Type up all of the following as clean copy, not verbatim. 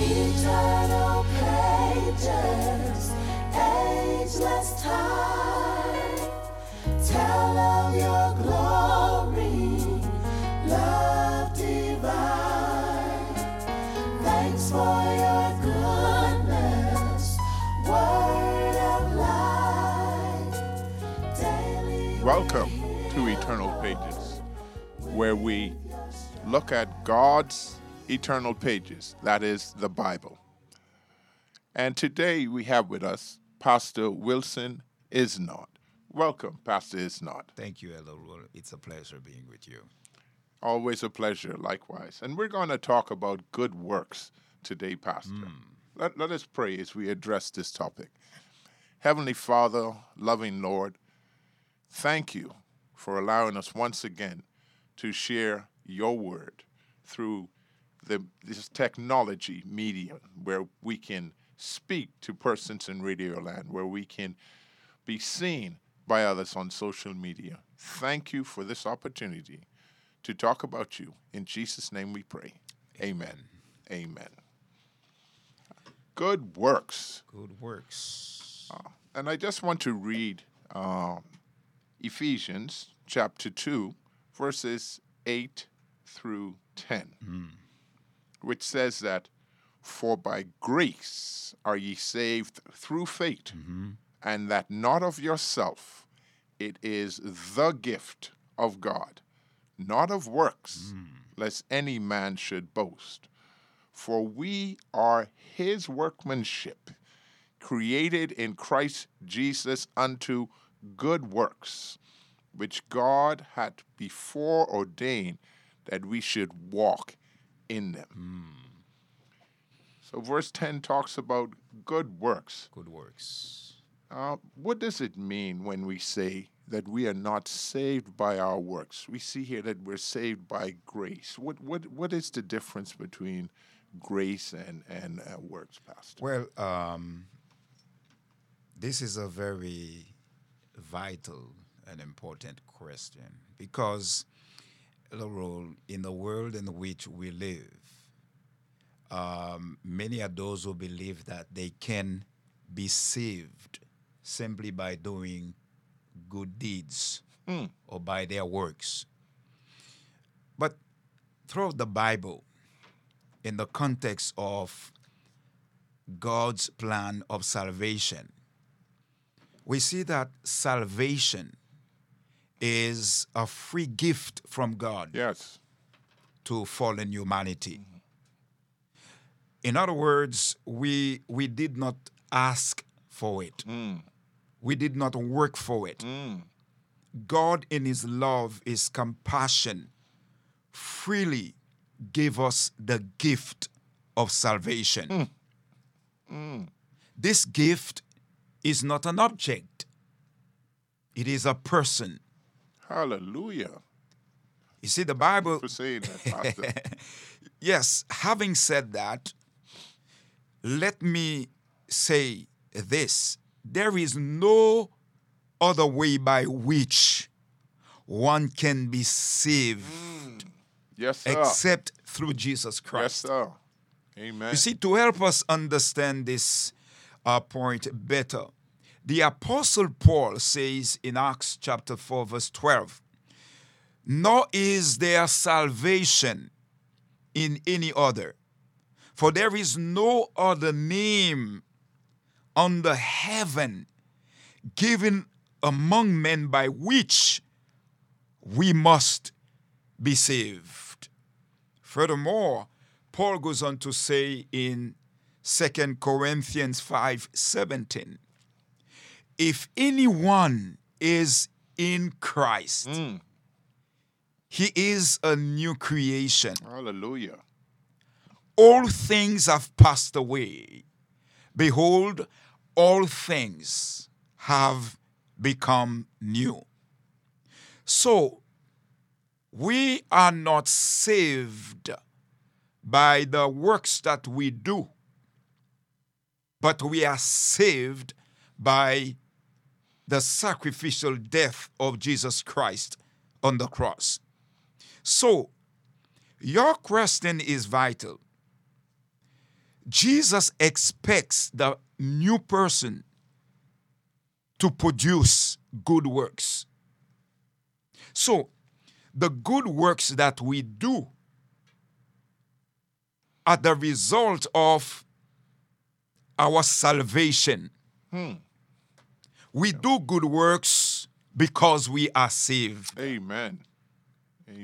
Eternal pages, ageless time, tell of your glory, love divine. Thanks for your goodness, word of life. Daily welcome to Eternal Pages, where we look at God's eternal pages, that is the Bible. And today we have with us Pastor Wilson Isnot. Welcome, Pastor Isnot. Thank you, Elder Roll. It's a pleasure being with you. Always a pleasure, likewise. And we're going to talk about good works today, Pastor. Let us pray as we address this topic. Heavenly Father, loving Lord, thank you for allowing us once again to share your word through this technology medium where we can speak to persons in radio land, where we can be seen by others on social media. Thank you for this opportunity to talk about you. In Jesus' name we pray. Amen. Amen. Good works. Good works. And I just want to read Ephesians chapter 2, verses 8 through 10. Which says that, for by grace are ye saved through faith, and that not of yourself, it is the gift of God, not of works, lest any man should boast. For we are his workmanship, created in Christ Jesus unto good works, which God had before ordained that we should walk in them. So verse 10 talks about good works. Good works. What does it mean when we say that we are not saved by our works? We see here that we're saved by grace. What is the difference between grace and works, Pastor? Well, this is a very vital and important question, because the role in the world in which we live, many are those who believe that they can be saved simply by doing good deeds or by their works. But throughout the Bible, in the context of God's plan of salvation, we see that salvation is a free gift from God to fallen humanity. In other words, we did not ask for it. We did not work for it. God in his love, his compassion, freely gave us the gift of salvation. This gift is not an object. It is a person. Hallelujah. You see, the Bible... for saying that, Pastor. Yes, having said that, let me say this. There is no other way by which one can be saved yes, sir, except through Jesus Christ. Yes, sir. Amen. You see, to help us understand this point better, the Apostle Paul says in Acts chapter 4, verse 12, nor is there salvation in any other, for there is no other name under heaven given among men by which we must be saved. Furthermore, Paul goes on to say in 2 Corinthians 5:17, if anyone is in Christ, he is a new creation. Hallelujah. All things have passed away. Behold, all things have become new. So, we are not saved by the works that we do, but we are saved by the sacrificial death of Jesus Christ on the cross. So, your question is vital. Jesus expects the new person to produce good works. So, the good works that we do are the result of our salvation. We do good works because we are saved. Amen.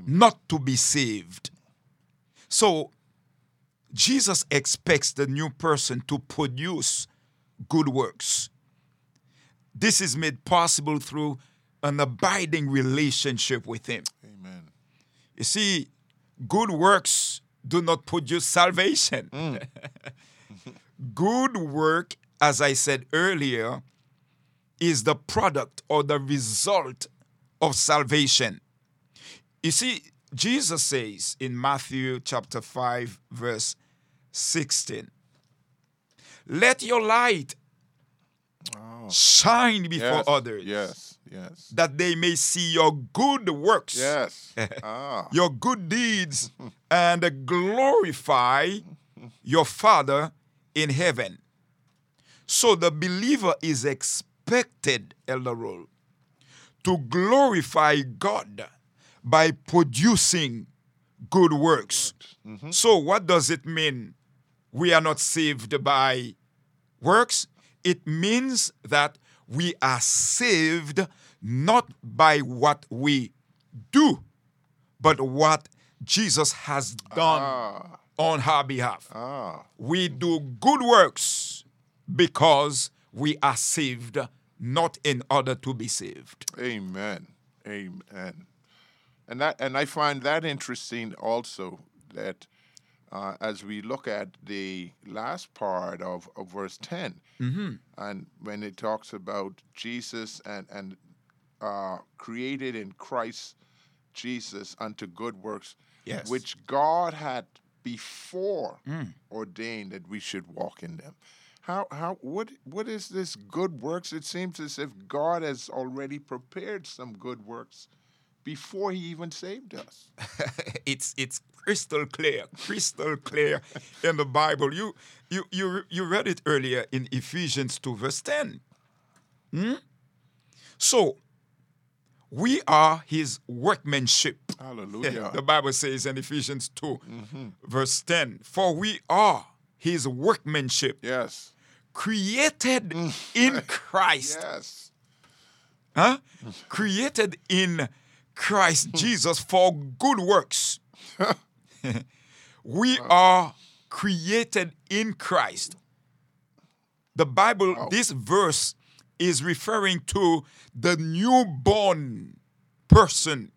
Not to be saved. So, Jesus expects the new person to produce good works. This is made possible through an abiding relationship with Him. Amen. You see, good works do not produce salvation. Good work, as I said earlier, is the product or the result of salvation. You see, Jesus says in Matthew chapter 5, verse 16, let your light shine before others, that they may see your good works, your good deeds, and glorify your Father in heaven. So the believer is expected, Elder Roll, to glorify God by producing good works. So what does it mean we are not saved by works? It means that we are saved not by what we do, but what Jesus has done on our behalf. We do good works because we are saved, not in order to be saved. Amen. And I find that interesting also, that as we look at the last part of verse 10, and when it talks about Jesus and created in Christ Jesus unto good works, which God had before ordained that we should walk in them. What is this good works? It seems as if God has already prepared some good works before He even saved us. It's crystal clear in the Bible. You read it earlier in Ephesians 2, verse 10. So, we are His workmanship. Hallelujah. The Bible says in Ephesians 2, verse 10, for we are His workmanship, created in Christ. Created in Christ Jesus for good works. We are created in Christ. The Bible, this verse is referring to the newborn person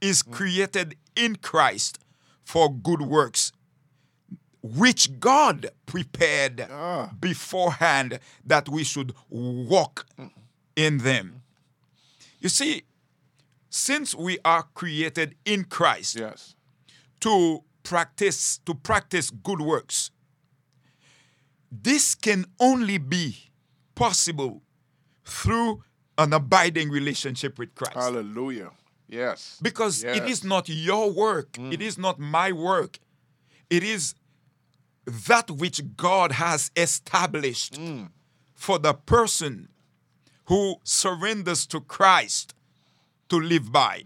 is created in Christ for good works, which God prepared beforehand that we should walk in them. You see, since we are created in Christ to practice good works, this can only be possible through an abiding relationship with Christ. Hallelujah. Yes. Because it is not your work. It is not my work. It is that which God has established for the person who surrenders to Christ to live by.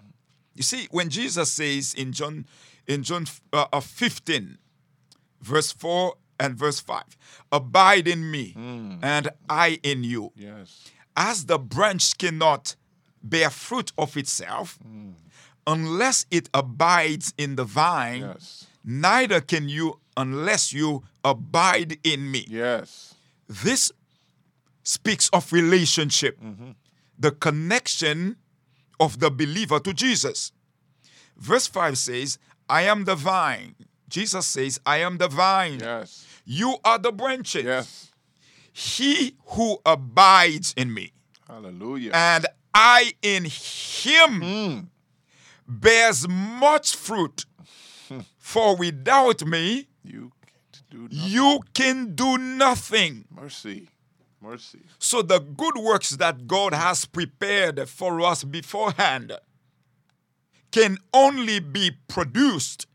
You see, when Jesus says in John 15, verse 4 and verse 5, abide in me and I in you. As the branch cannot bear fruit of itself unless it abides in the vine, neither can you unless you abide in me. This speaks of relationship, the connection of the believer to Jesus. Verse 5 says, I am the vine. Jesus says, I am the vine. You are the branches. He who abides in me, and I in him, bears much fruit. For without me, you can do nothing. Mercy. So the good works that God has prepared for us beforehand can only be produced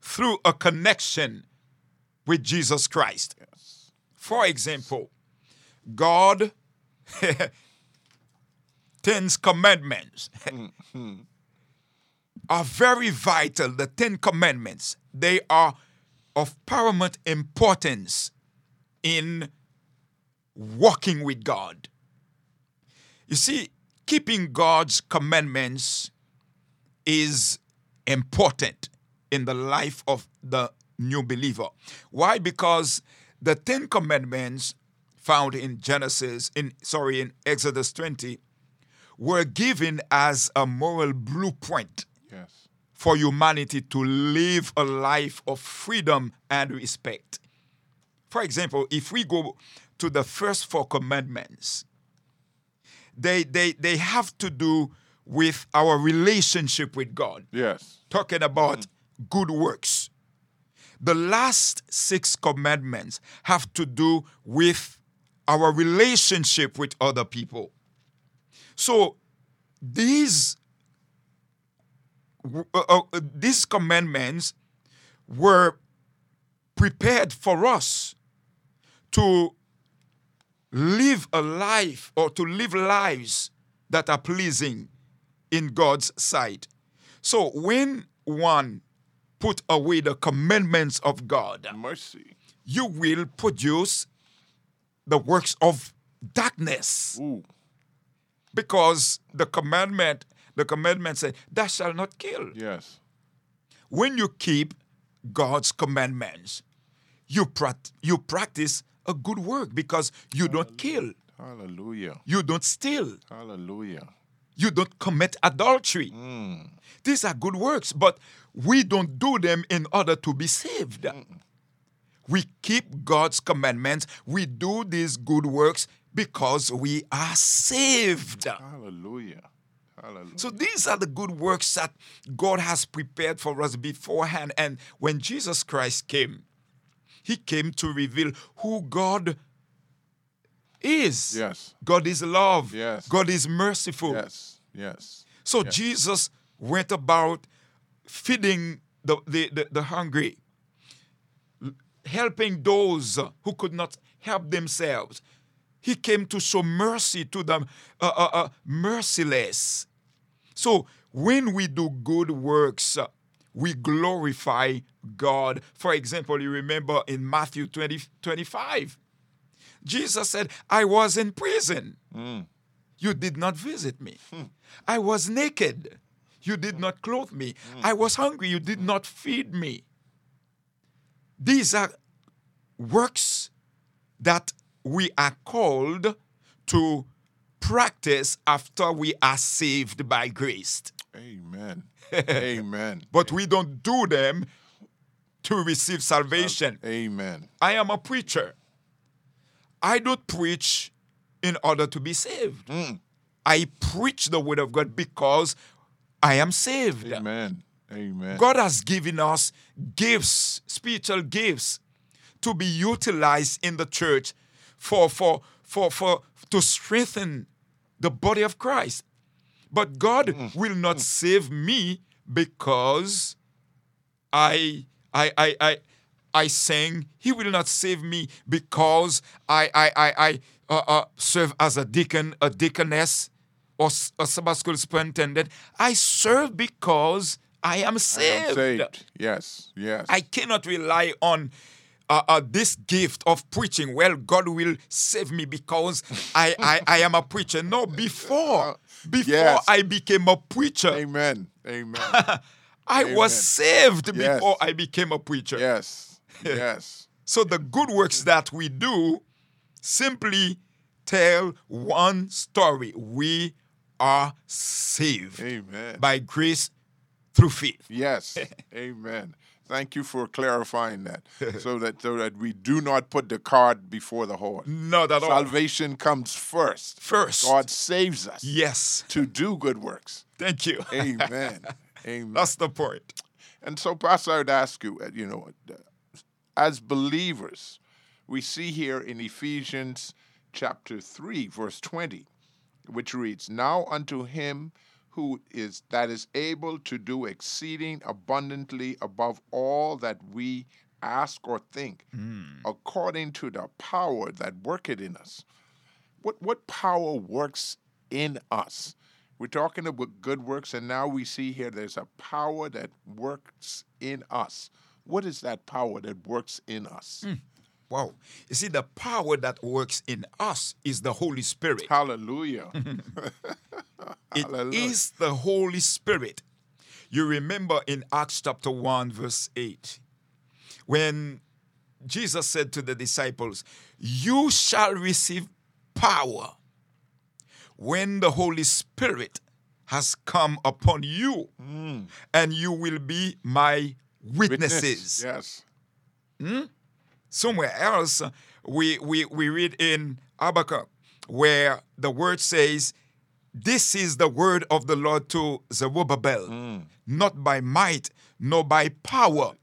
through a connection with Jesus Christ. Yes. For example, God 10 commandments are very vital. The 10 commandments, they are of paramount importance in walking with God. You see, keeping God's commandments is important in the life of the new believer. Why? Because the 10 commandments found in in Exodus 20, were given as a moral blueprint for humanity to live a life of freedom and respect. For example, if we go to the first 4 commandments, they have to do with our relationship with God. Yes. Talking about good works. The last 6 commandments have to do with our relationship with other people. So these commandments were prepared for us to live a life or to live lives that are pleasing in God's sight. So when one put away the commandments of God, mercy, you will produce the works of darkness. Ooh. Because the commandment said, "Thou shalt not kill." Yes. When you keep God's commandments, you practice a good work because you don't kill. Hallelujah. You don't steal. Hallelujah. You don't commit adultery. Mm. These are good works, but we don't do them in order to be saved. Mm. We keep God's commandments. We do these good works because we are saved. Hallelujah. Hallelujah. So these are the good works that God has prepared for us beforehand. And when Jesus Christ came, he came to reveal who God is. Yes. God is love. Yes. God is merciful. Yes. Yes. So yes. Jesus went about feeding the hungry, helping those who could not help themselves. He came to show mercy to the merciless. So when we do good works, we glorify God. For example, you remember in Matthew 25, Jesus said, "I was in prison. You did not visit me. I was naked. You did not clothe me. I was hungry. You did not feed me." These are works that we are called to practice after we are saved by grace. Amen. Amen. But we don't do them to receive salvation. Amen. I am a preacher. I don't preach in order to be saved. Mm. I preach the word of God because I am saved. Amen. Amen. God has given us gifts, spiritual gifts, to be utilized in the church for to strengthen the body of Christ. But God will not save me because I sang. He will not save me because I serve as a deacon, a deaconess, or a Sabbath school superintendent. I serve because I am saved. Yes, yes. I cannot rely on this gift of preaching. Well, God will save me because I am a preacher. No, before yes. I became a preacher. Amen. Amen. I was saved before I became a preacher. Yes. Yes. So the good works that we do simply tell one story. We are saved. Amen. By grace through faith. Yes. Amen. Thank you for clarifying that, so that we do not put the cart before the horse. Not at all. Salvation comes first. God saves us. Yes. To do good works. Thank you. Amen. Amen. That's the point. And so, Pastor, I would ask you, as believers, we see here in Ephesians chapter 3, verse 20, which reads, "Now unto him that is able to do exceeding abundantly above all that we ask or think according to the power that worketh in us. What power works in us? We're talking about good works, and now we see here there's a power that works in us. What is that power that works in us? Wow. You see, the power that works in us is the Holy Spirit. Hallelujah. It is the Holy Spirit. You remember in Acts chapter 1, verse 8, when Jesus said to the disciples, "You shall receive power when the Holy Spirit has come upon you, and you will be my witnesses." Yes. Somewhere else, we read in Habakkuk where the word says, "This is the word of the Lord to Zerubbabel, not by might, nor by power,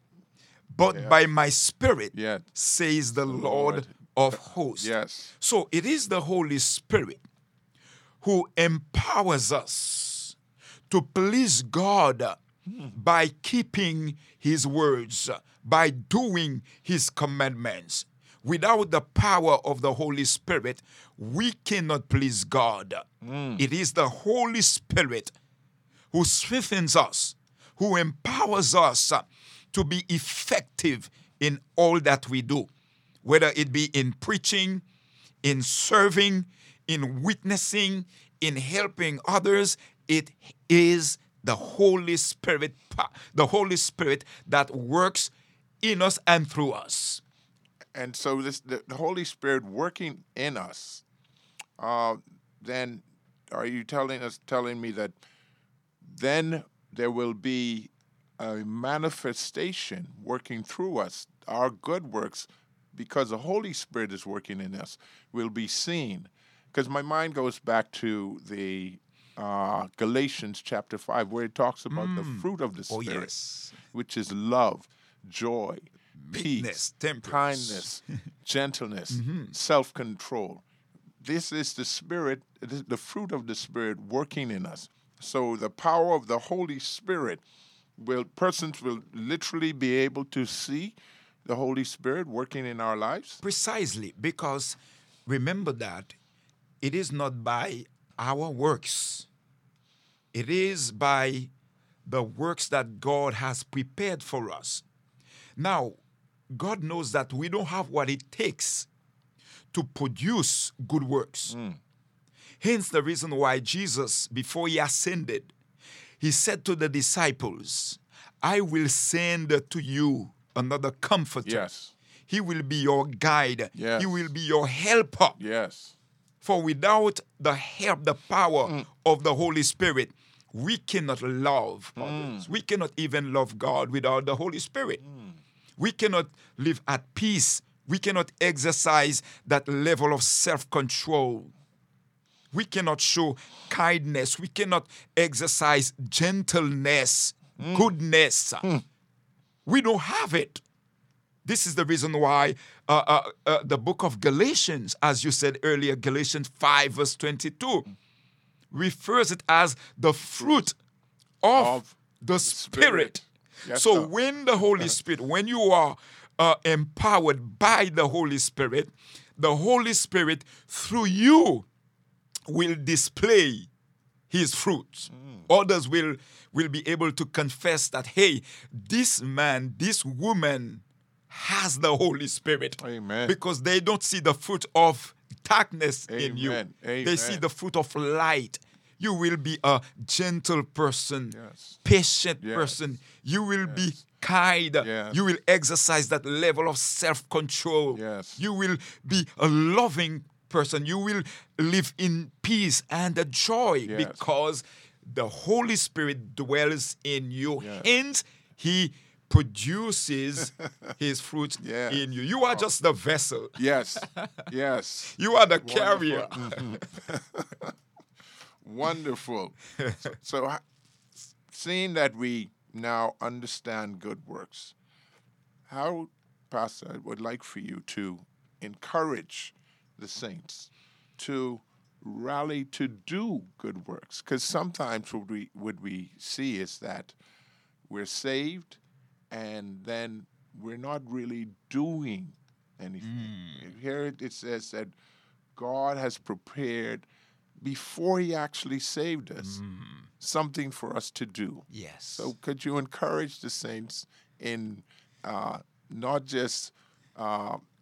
but by my spirit, says the Lord of hosts." Yes. So it is the Holy Spirit who empowers us to please God by keeping his words, by doing his commandments. Without the power of the Holy Spirit, we cannot please God. It is the Holy Spirit who strengthens us, who empowers us to be effective in all that we do, whether it be in preaching, in serving, in witnessing, in helping others. It is the Holy Spirit, the Holy Spirit that works in us and through us. And so the Holy Spirit working in us, then are you telling me that then there will be a manifestation working through us, our good works, because the Holy Spirit is working in us, will be seen? Because my mind goes back to the Galatians chapter 5, where it talks about the fruit of the Spirit, which is love, joy, peace, kindness, gentleness, self-control. This is the Spirit, the fruit of the Spirit working in us. So the power of the Holy Spirit, persons will literally be able to see the Holy Spirit working in our lives? Precisely, because remember that it is not by our works. It is by the works that God has prepared for us. Now, God knows that we don't have what it takes to produce good works. Hence the reason why Jesus, before he ascended, he said to the disciples, "I will send to you another comforter." Yes. He will be your guide. Yes. He will be your helper. Yes. For without the help, the power of the Holy Spirit, we cannot love others. We cannot even love God without the Holy Spirit. We cannot live at peace. We cannot exercise that level of self-control. We cannot show kindness. We cannot exercise gentleness, goodness. We don't have it. This is the reason why the book of Galatians, as you said earlier, Galatians 5 verse 22, refers it as the fruit of the Spirit. Yes, so when the Holy Spirit, when you are empowered by the Holy Spirit through you will display his fruits. Others will be able to confess that, hey, this man, this woman has the Holy Spirit. Amen. Because they don't see the fruit of darkness in you. They see the fruit of light. You will be a gentle person, patient person. You will be kind. Yes. You will exercise that level of self-control. Yes. You will be a loving person. You will live in peace and joy because the Holy Spirit dwells in you. Yes. Hence, he produces his fruit in you. You are just the vessel. Yes, yes. You are the carrier. Mm-hmm. Wonderful. So seeing that we now understand good works, how, Pastor, I would like for you to encourage the saints to rally to do good works. Because sometimes what we see is that we're saved and then we're not really doing anything. Mm. Here it says that God has prepared, before he actually saved us, something for us to do. Yes. So could you encourage the saints in not just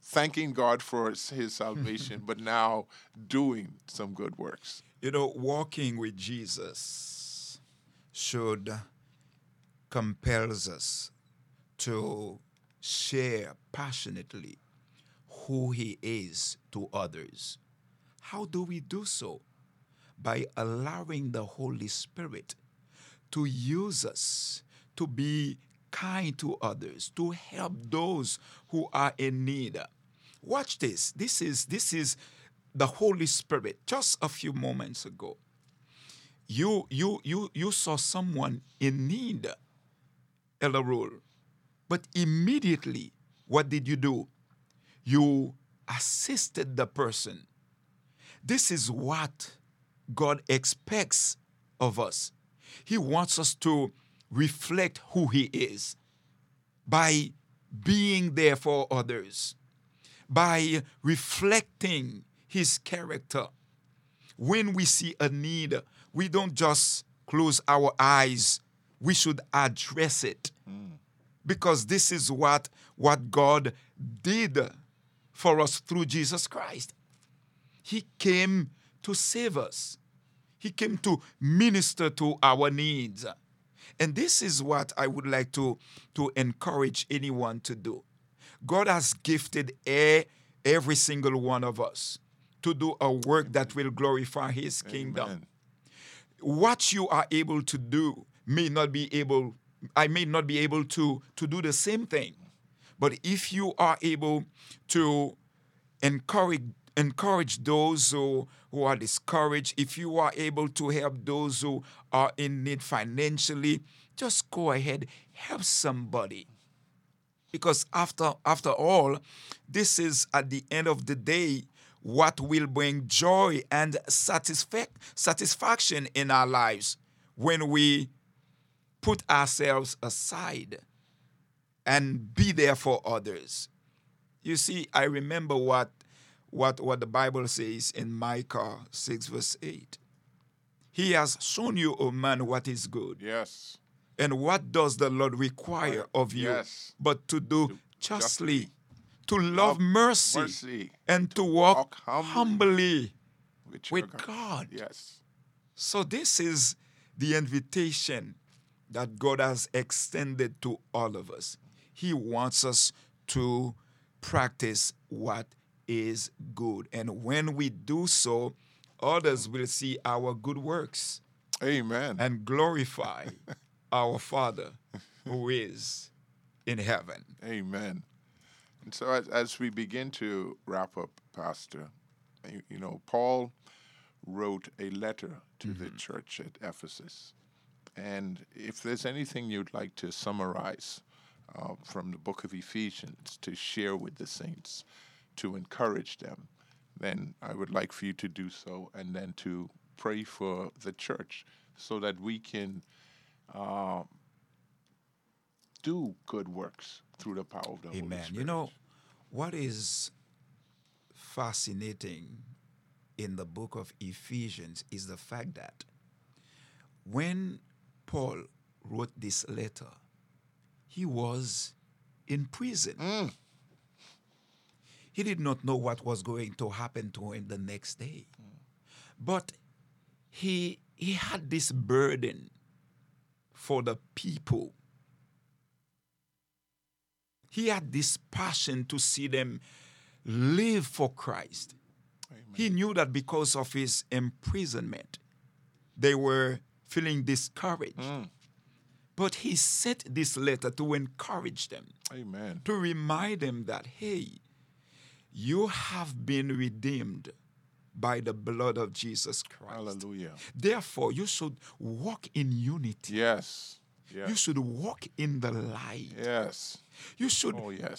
thanking God for his salvation, but now doing some good works? You know, walking with Jesus should compels us to share passionately who he is to others. How do we do so? By allowing the Holy Spirit to use us, to be kind to others, to help those who are in need. Watch this. This is the Holy Spirit. Just a few moments ago, you saw someone in need, Elder Roll, but immediately, what did you do? You assisted the person. This is what God expects of us. He wants us to reflect who he is by being there for others, by reflecting his character. When we see a need, we don't just close our eyes. We should address it, because this is what God did for us through Jesus Christ. He came to save us. He came to minister to our needs. And this is what I would like to encourage anyone to do. God has gifted every single one of us to do a work that will glorify his kingdom. Amen. What you are able to do I may not be able to do the same thing. But if you are able to encourage those who are discouraged, if you are able to help those who are in need financially, just go ahead, help somebody. Because after all, this is, at the end of the day, what will bring joy and satisfaction in our lives, when we put ourselves aside and be there for others. You see, I remember what the Bible says in Micah 6 verse 8. He has shown you, O man, what is good. Yes. And what does the Lord require of you? Yes. But to do justly, to love mercy, and to walk humbly with God. Yes. So this is the invitation that God has extended to all of us. He wants us to practice what is good. And when we do so, others will see our good works. Amen. And glorify our Father who is in heaven. Amen. And so as we begin to wrap up, Pastor, you know, Paul wrote a letter to the church at Ephesus. And if there's anything you'd like to summarize from the book of Ephesians to share with the saints, to encourage them, then I would like for you to do so, and then to pray for the church so that we can do good works through the power of the Holy Spirit. Amen. You know, what is fascinating in the book of Ephesians is the fact that when Paul wrote this letter, he was in prison. Mm. He did not know what was going to happen to him the next day. But he had this burden for the people. He had this passion to see them live for Christ. Amen. He knew that because of his imprisonment, they were feeling discouraged. Mm. But he sent this letter to encourage them. Amen. To remind them that, hey, you have been redeemed by the blood of Jesus Christ. Hallelujah. Therefore, you should walk in unity. Yes. Yes. You should walk in the light. Yes. You should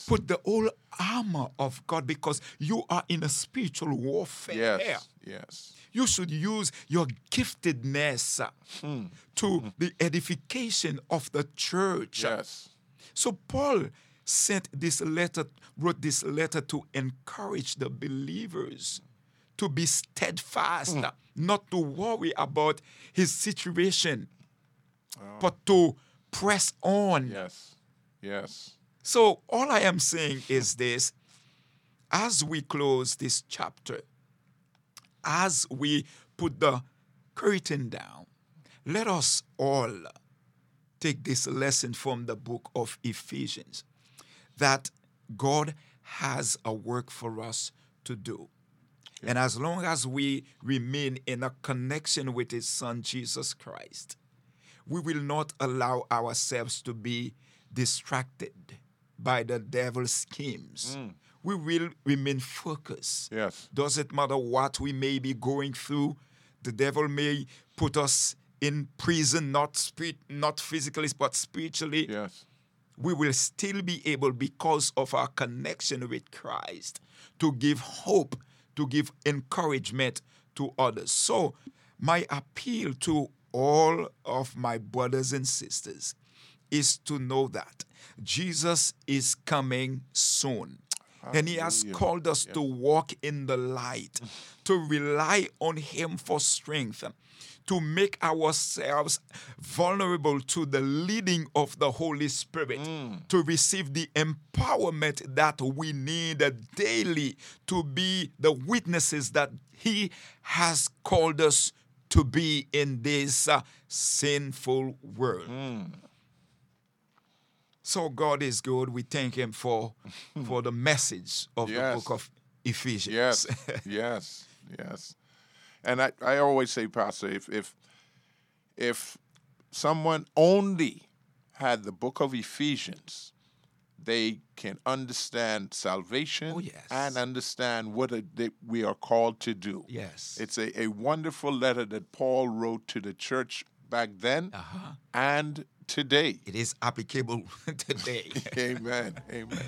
put the whole armor of God, because you are in a spiritual warfare. Yes. Yes. You should use your giftedness to the edification of the church. Yes. So Paul sent this letter, wrote this letter to encourage the believers to be steadfast, not to worry about his situation, but to press on. Yes, yes. So all I am saying is this, as we close this chapter, as we put the curtain down, let us all take this lesson from the book of Ephesians, that God has a work for us to do. Yeah. And as long as we remain in a connection with his Son, Jesus Christ, we will not allow ourselves to be distracted by the devil's schemes. Mm. We will remain focused. Yes. Doesn't matter what we may be going through. The devil may put us in prison, not physically, but spiritually. Yes. We will still be able, because of our connection with Christ, to give hope, to give encouragement to others. So my appeal to all of my brothers and sisters is to know that Jesus is coming soon. And he has called us to walk in the light, to rely on him for strength, to make ourselves vulnerable to the leading of the Holy Spirit, to receive the empowerment that we need daily to be the witnesses that he has called us to be in this sinful world. Mm. So God is good. We thank him for the message of the book of Ephesians. Yes, yes, yes. And I always say, Pastor, if someone only had the book of Ephesians, they can understand salvation and understand what we are called to do. Yes. It's a wonderful letter that Paul wrote to the church back then and today. It is applicable today. Amen. Amen.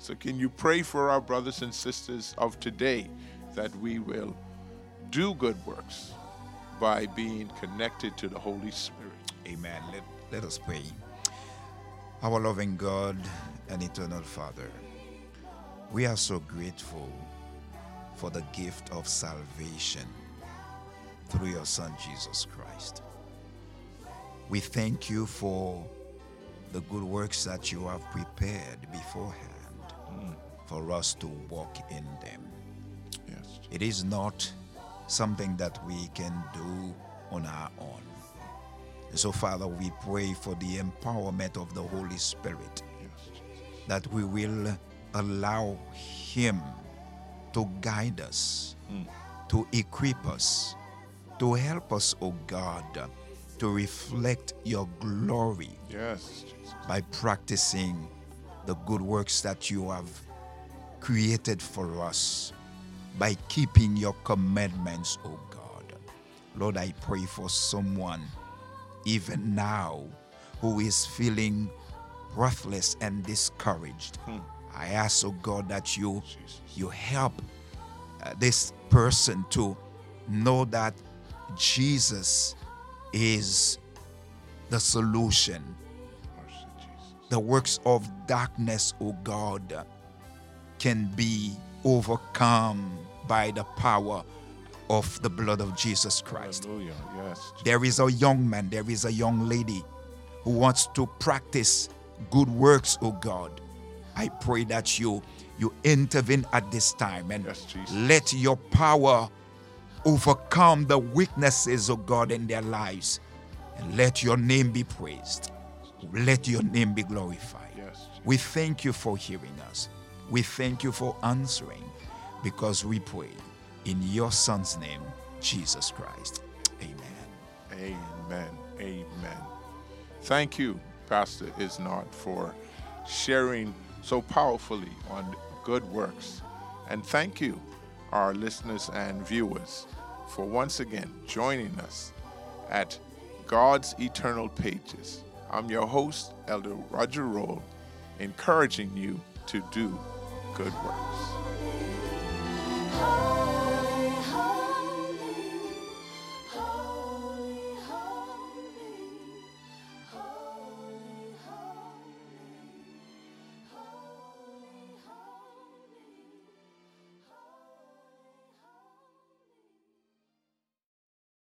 So can you pray for our brothers and sisters of today that we will do good works by being connected to the Holy Spirit? Amen. Let us pray. Our loving God and eternal Father, we are so grateful for the gift of salvation through your Son, Jesus Christ. We thank you for the good works that you have prepared beforehand for us to walk in them. Yes. It is not something that we can do on our own. So, Father, we pray for the empowerment of the Holy Spirit, that we will allow him to guide us, to equip us, to help us, O God, to reflect your glory by practicing the good works that you have created for us, by keeping your commandments, O God. Lord, I pray for someone even now who is feeling breathless and discouraged. I ask, O God, that you help this person to know that Jesus is the solution. The works of darkness, O God, can be overcome by the power of the blood of Jesus Christ. Yes. There is a young man, there is a young lady who wants to practice good works, O God. I pray that you intervene at this time and let your power overcome the weaknesses, O God, in their lives. And let your name be praised. Let your name be glorified. Yes. We thank you for hearing us. We thank you for answering, because we pray in your Son's name, Jesus Christ. Amen. Amen. Amen. Thank you, Pastor Isnot, for sharing so powerfully on good works. And thank you, our listeners and viewers, for once again joining us at God's Eternal Pages. I'm your host, Elder Roger Roll, encouraging you to do good works.